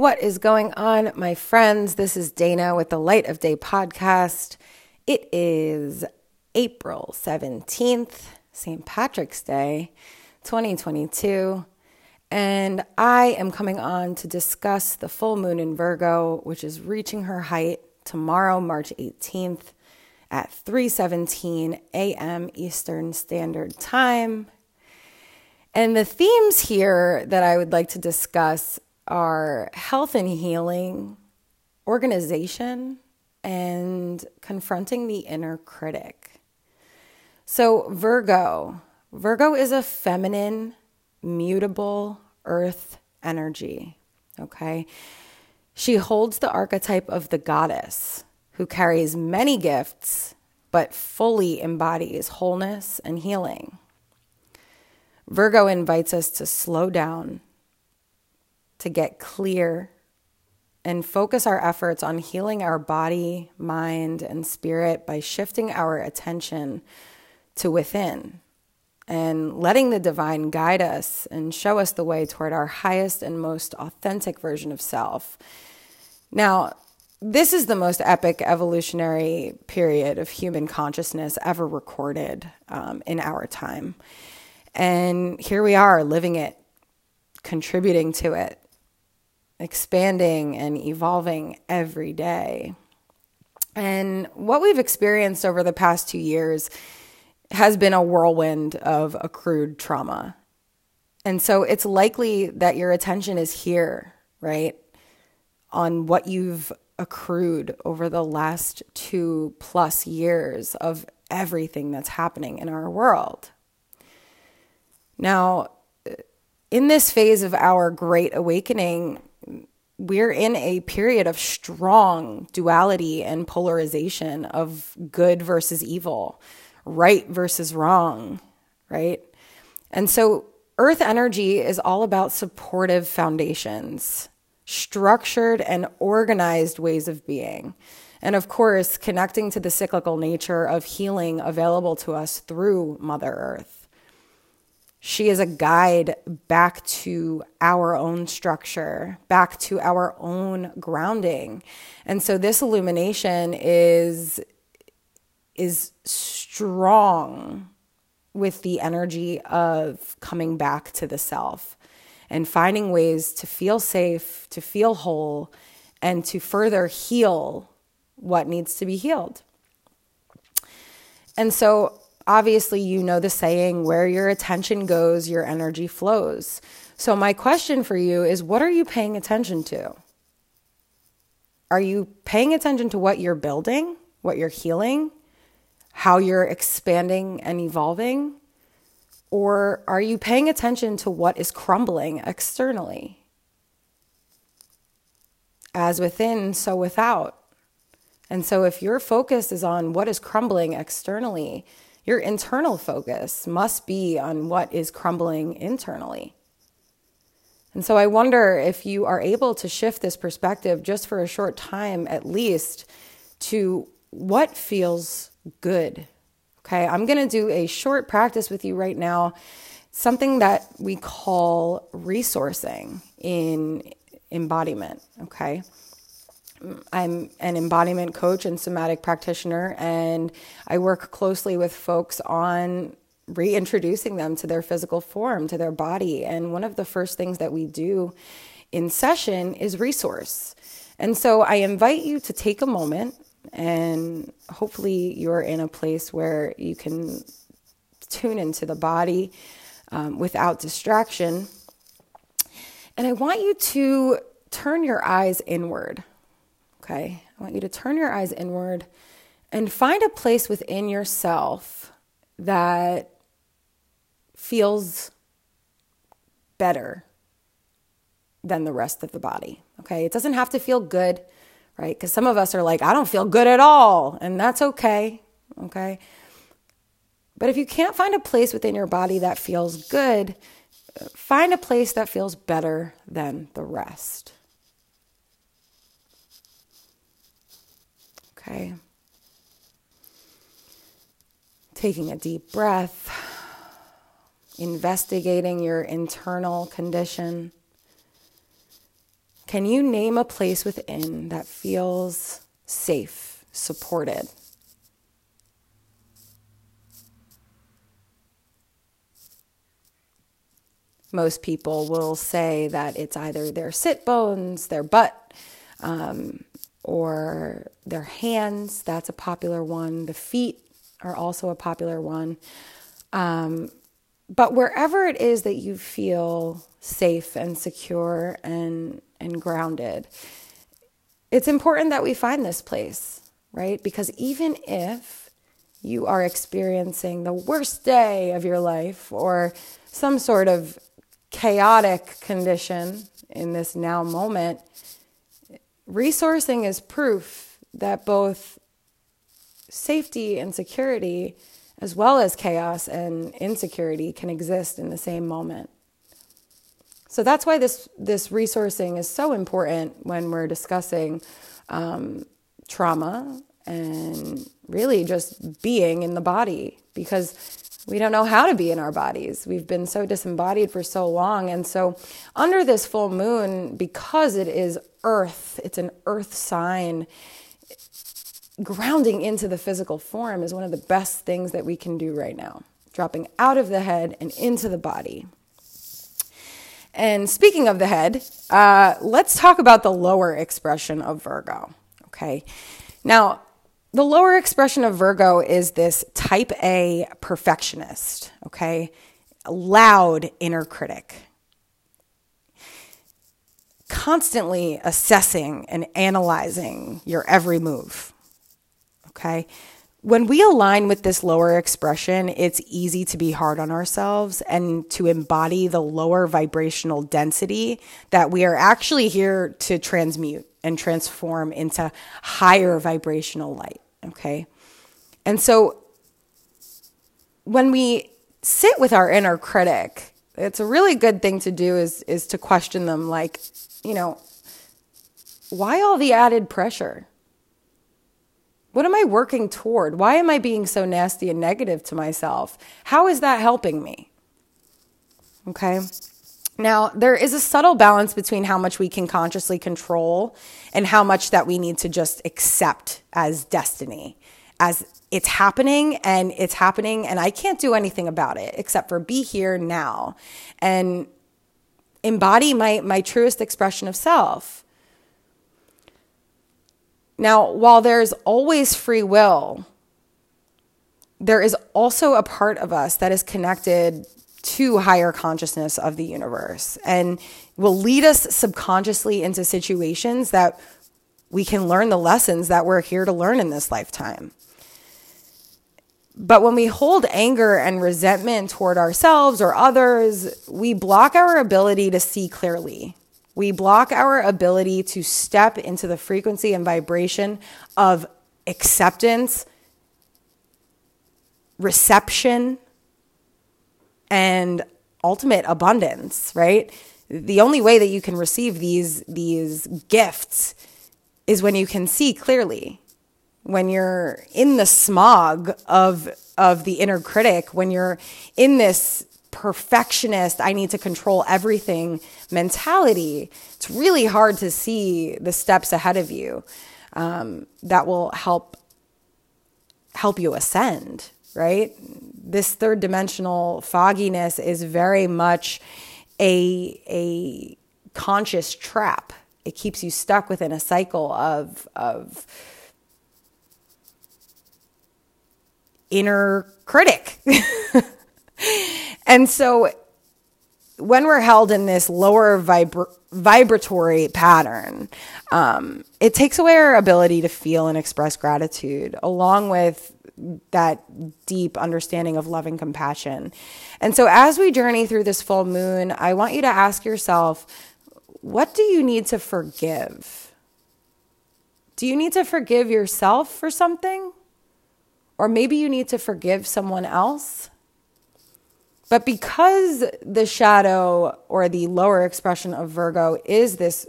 What is going on, my friends? This is Dayna with the Light of Day podcast. It is April 17th, St. Patrick's Day, 2022, and I am coming on to discuss the full moon in Virgo, which is reaching her height tomorrow, March 18th at 3:17 a.m. Eastern Standard Time. And the themes here that I would like to discuss are health and healing, organization, and confronting the inner critic. So Virgo is a feminine, mutable earth energy, okay? She holds the archetype of the goddess who carries many gifts but fully embodies wholeness and healing. Virgo invites us to slow down, to get clear and focus our efforts on healing our body, mind, and spirit by shifting our attention to within and letting the divine guide us and show us the way toward our highest and most authentic version of self. Now, this is the most epic evolutionary period of human consciousness ever recorded in our time. And here we are living it, contributing to it, expanding and evolving every day. And what we've experienced over the past 2 years has been a whirlwind of accrued trauma. And so it's likely that your attention is here, right, on what you've accrued over the last 2+ years of everything that's happening in our world. Now, in this phase of our Great Awakening, we're in a period of strong duality and polarization of good versus evil, right versus wrong, right? And so earth energy is all about supportive foundations, structured and organized ways of being, and of course, connecting to the cyclical nature of healing available to us through Mother Earth. She is a guide back to our own structure, back to our own grounding. And so this illumination is strong with the energy of coming back to the self and finding ways to feel safe, to feel whole, and to further heal what needs to be healed. And so obviously, you know the saying, where your attention goes, your energy flows. So my question for you is, what are you paying attention to? Are you paying attention to what you're building, what you're healing, how you're expanding and evolving? Or are you paying attention to what is crumbling externally? As within, so without. And so if your focus is on what is crumbling externally, your internal focus must be on what is crumbling internally. And so I wonder if you are able to shift this perspective just for a short time at least to what feels good. Okay, I'm going to do a short practice with you right now, something that we call resourcing in embodiment. Okay. I'm an embodiment coach and somatic practitioner, and I work closely with folks on reintroducing them to their physical form, to their body. And one of the first things that we do in session is resource. And so I invite you to take a moment, and hopefully you're in a place where you can tune into the body without distraction. And I want you to turn your eyes inward. Okay, I want you to turn your eyes inward and find a place within yourself that feels better than the rest of the body. Okay, it doesn't have to feel good, right? Because some of us are like, I don't feel good at all, and that's okay. Okay, but if you can't find a place within your body that feels good, find a place that feels better than the rest. Okay. Taking a deep breath, investigating your internal condition, Can you name a place within that feels safe, supported? Most people will say that it's either their sit bones, their butt, or their hands. That's a popular one. The feet are also a popular one. But wherever it is that you feel safe and secure and grounded, it's important that we find this place, right? Because even if you are experiencing the worst day of your life or some sort of chaotic condition in this now moment, resourcing is proof that both safety and security, as well as chaos and insecurity, can exist in the same moment. So that's why this resourcing is so important when we're discussing trauma and really just being in the body, because we don't know how to be in our bodies. We've been so disembodied for so long. And so under this full moon, because it is earth, it's an earth sign, grounding into the physical form is one of the best things that we can do right now, dropping out of the head and into the body. And speaking of the head, let's talk about the lower expression of Virgo, okay? Now, the lower expression of Virgo is this type A perfectionist, okay? A loud inner critic. Constantly assessing and analyzing your every move, okay? When we align with this lower expression, it's easy to be hard on ourselves and to embody the lower vibrational density that we are actually here to transmute and transform into higher vibrational light, okay? And so when we sit with our inner critic, it's a really good thing to do is to question them, like, you know, why all the added pressure? What am I working toward? Why am I being so nasty and negative to myself? How is that helping me? Okay. Now, there is a subtle balance between how much we can consciously control and how much that we need to just accept as destiny, as it's happening and I can't do anything about it except for be here now and embody my truest expression of self. Now, while there's always free will, there is also a part of us that is connected to higher consciousness of the universe and will lead us subconsciously into situations that we can learn the lessons that we're here to learn in this lifetime. But when we hold anger and resentment toward ourselves or others, we block our ability to see clearly. We block our ability to step into the frequency and vibration of acceptance, reception, and ultimate abundance, right? The only way that you can receive these gifts is when you can see clearly, when you're in the smog of the inner critic, when you're in this perfectionist, I need to control everything mentality, it's really hard to see the steps ahead of you that will help you ascend, right? This third dimensional fogginess is very much a conscious trap. It keeps you stuck within a cycle of inner critic. And so when we're held in this lower vibratory pattern, it takes away our ability to feel and express gratitude, along with that deep understanding of love and compassion. And so as we journey through this full moon, I want you to ask yourself, what do you need to forgive? Do you need to forgive yourself for something? Or maybe you need to forgive someone else? But because the shadow or the lower expression of Virgo is this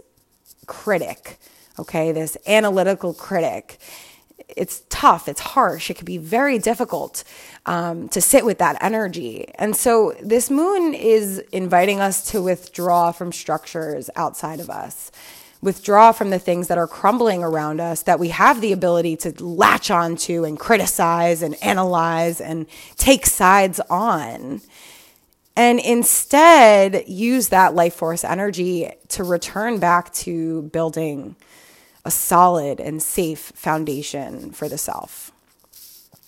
critic, okay, this analytical critic, it's tough, it's harsh, it can be very difficult to sit with that energy. And so this moon is inviting us to withdraw from structures outside of us, withdraw from the things that are crumbling around us that we have the ability to latch onto and criticize and analyze and take sides on. And instead, use that life force energy to return back to building a solid and safe foundation for the self.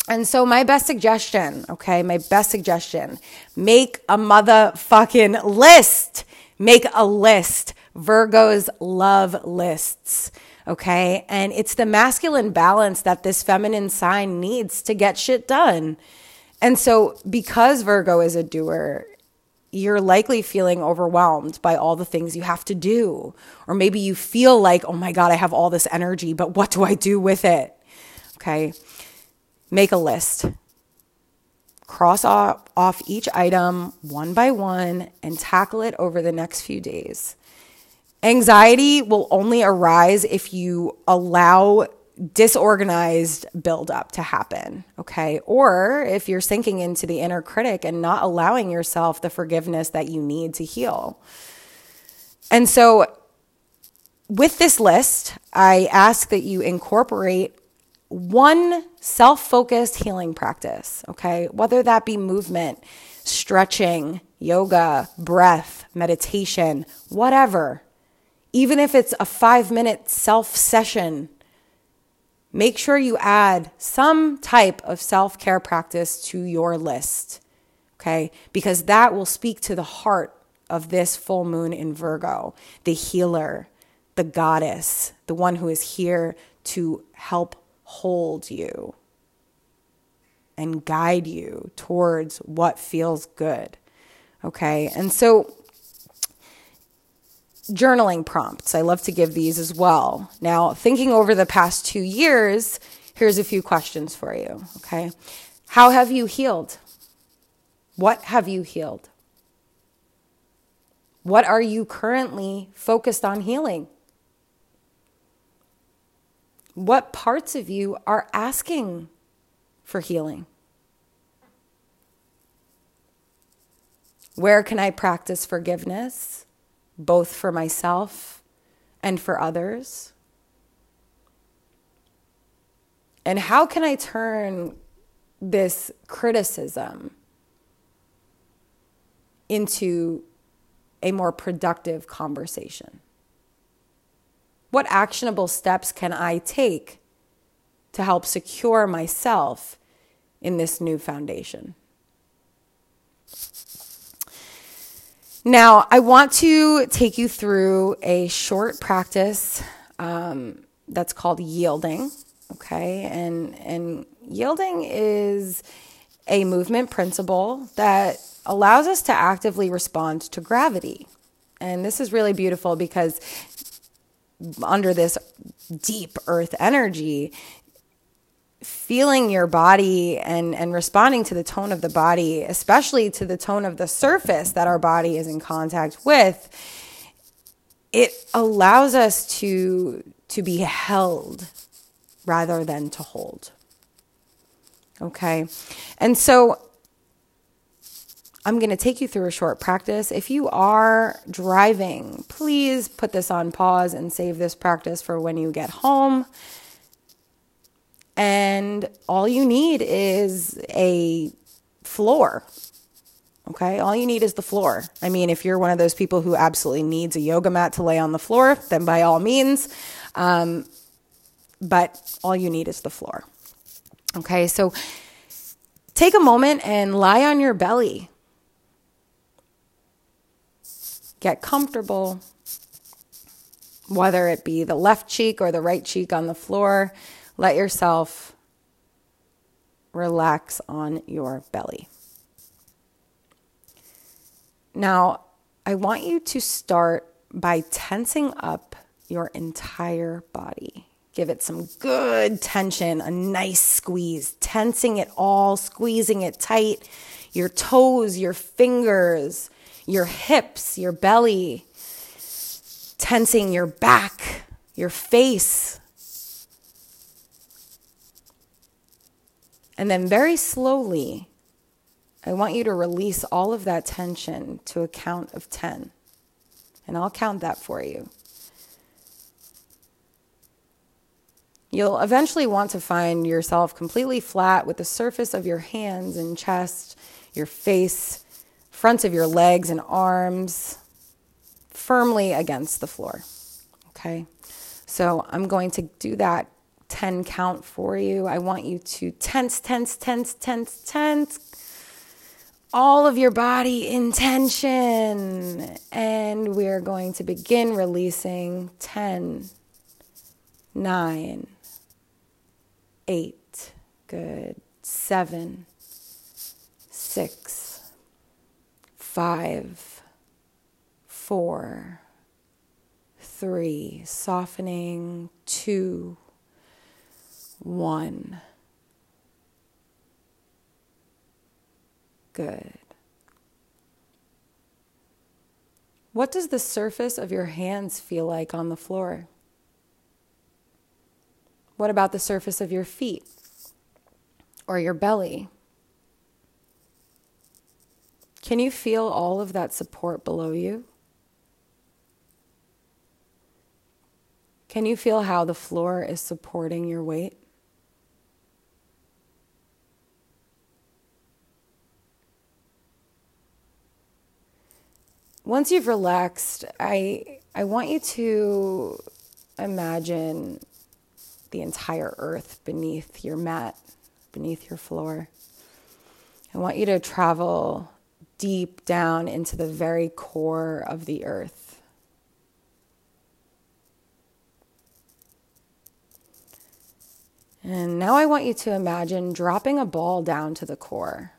And so my best suggestion, okay, make a motherfucking list. Make a list. Virgos love lists, okay? And it's the masculine balance that this feminine sign needs to get shit done. And so because Virgo is a doer, you're likely feeling overwhelmed by all the things you have to do. Or maybe you feel like, oh my God, I have all this energy, but what do I do with it? Okay. Make a list. Cross off each item one by one and tackle it over the next few days. Anxiety will only arise if you allow disorganized buildup to happen, okay? Or if you're sinking into the inner critic and not allowing yourself the forgiveness that you need to heal. And so with this list, I ask that you incorporate one self-focused healing practice, okay? Whether that be movement, stretching, yoga, breath, meditation, whatever. Even if it's a 5-minute self-session, make sure you add some type of self-care practice to your list, okay? Because that will speak to the heart of this full moon in Virgo, the healer, the goddess, the one who is here to help hold you and guide you towards what feels good, okay? And so journaling prompts. I love to give these as well. Now, thinking over the past 2 years, here's a few questions for you, okay? How have you healed? What have you healed? What are you currently focused on healing? What parts of you are asking for healing? Where can I practice forgiveness? Both for myself and for others? And how can I turn this criticism into a more productive conversation? What actionable steps can I take to help secure myself in this new foundation? Now, I want to take you through a short practice that's called yielding, okay? And yielding is a movement principle that allows us to actively respond to gravity. And this is really beautiful because under this deep earth energy, feeling your body and responding to the tone of the body, especially to the tone of the surface that our body is in contact with, it allows us to be held rather than to hold. Okay. And so I'm going to take you through a short practice. If you are driving, please put this on pause and save this practice for when you get home. And all you need is a floor, okay? All you need is the floor. I mean, if you're one of those people who absolutely needs a yoga mat to lay on the floor, then by all means. But all you need is the floor, okay? So take a moment and lie on your belly. Get comfortable, whether it be the left cheek or the right cheek on the floor. Let yourself relax on your belly. Now, I want you to start by tensing up your entire body. Give it some good tension, a nice squeeze, tensing it all, squeezing it tight. Your toes, your fingers, your hips, your belly, tensing your back, your face. And then very slowly, I want you to release all of that tension to a count of 10. And I'll count that for you. You'll eventually want to find yourself completely flat with the surface of your hands and chest, your face, fronts of your legs and arms firmly against the floor, okay? So I'm going to do that 10 count for you. I want you to tense, tense, tense, tense, tense. All of your body in tension. And we're going to begin releasing 10, 9, 8, good, 7, 6, 5, 4, 3, softening, 2, 1. Good. What does the surface of your hands feel like on the floor? What about the surface of your feet or your belly? Can you feel all of that support below you? Can you feel how the floor is supporting your weight? Once you've relaxed, I want you to imagine the entire earth beneath your mat, beneath your floor. I want you to travel deep down into the very core of the earth. And now I want you to imagine dropping a ball down to the core.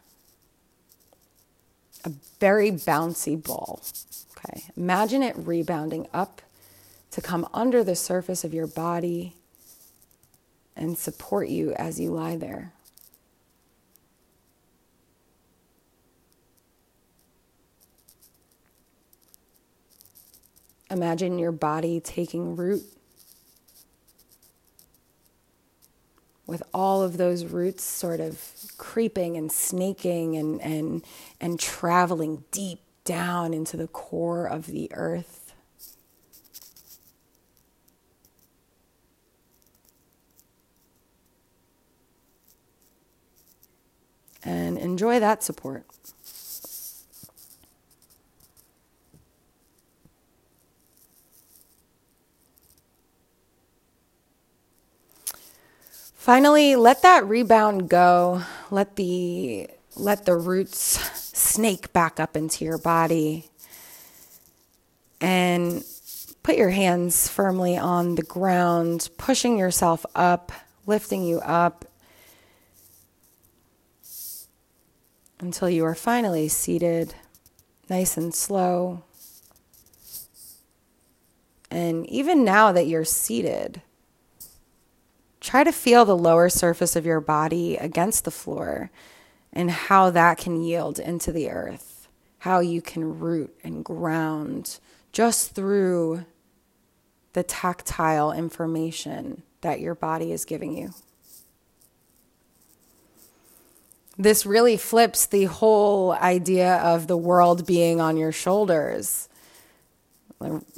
A very bouncy ball, okay? Imagine it rebounding up to come under the surface of your body and support you as you lie there. Imagine your body taking root with all of those roots sort of creeping and snaking and traveling deep down into the core of the earth. And enjoy that support. Finally, let that rebound go. Let the roots snake back up into your body. And put your hands firmly on the ground, pushing yourself up, lifting you up until you are finally seated, nice and slow. And even now that you're seated, try to feel the lower surface of your body against the floor and how that can yield into the earth, how you can root and ground just through the tactile information that your body is giving you. This really flips the whole idea of the world being on your shoulders.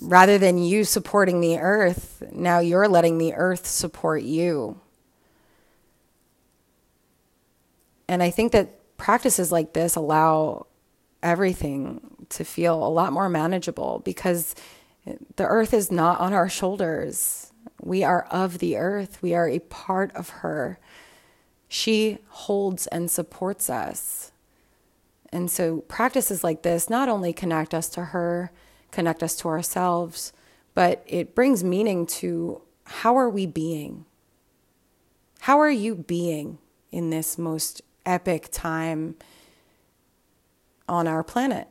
Rather than you supporting the earth, now you're letting the earth support you. And I think that practices like this allow everything to feel a lot more manageable because the earth is not on our shoulders. We are of the earth. We are a part of her. She holds and supports us. And so practices like this not only connect us to her, connect us to ourselves, but it brings meaning to how are we being? How are you being in this most epic time on our planet?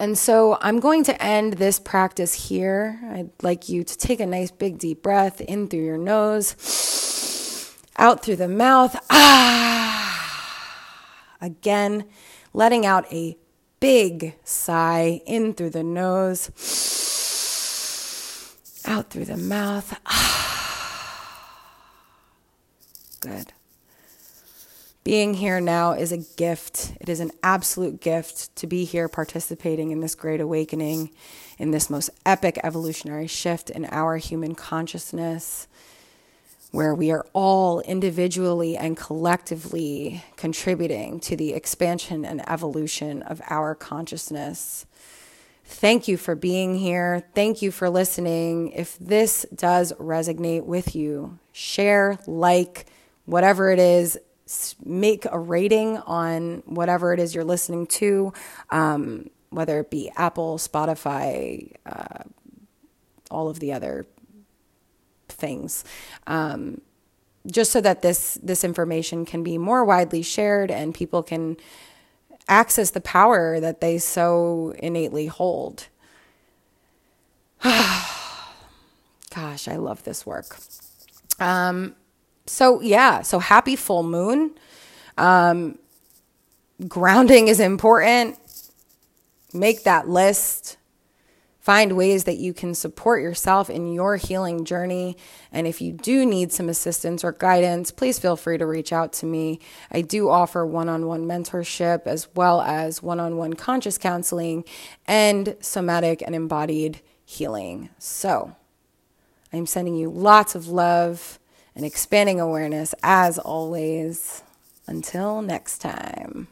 And so I'm going to end this practice here. I'd like you to take a nice big deep breath in through your nose, out through the mouth. Again, letting out a big sigh in through the nose, out through the mouth. Good. being here now is a gift. It is an absolute gift to be here participating in this great awakening, in this most epic evolutionary shift in our human consciousness, where we are all individually and collectively contributing to the expansion and evolution of our consciousness. Thank you for being here. Thank you for listening. If this does resonate with you, share, like, whatever it is, make a rating on whatever it is you're listening to, whether it be Apple, Spotify, all of the other things, just so that this information can be more widely shared and people can access the power that they so innately hold. Gosh, I love this work. So happy full moon. Grounding is important. Make that list. Find ways that you can support yourself in your healing journey. And if you do need some assistance or guidance, please feel free to reach out to me. I do offer one-on-one mentorship as well as one-on-one conscious counseling and somatic and embodied healing. So I'm sending you lots of love and expanding awareness as always. Until next time.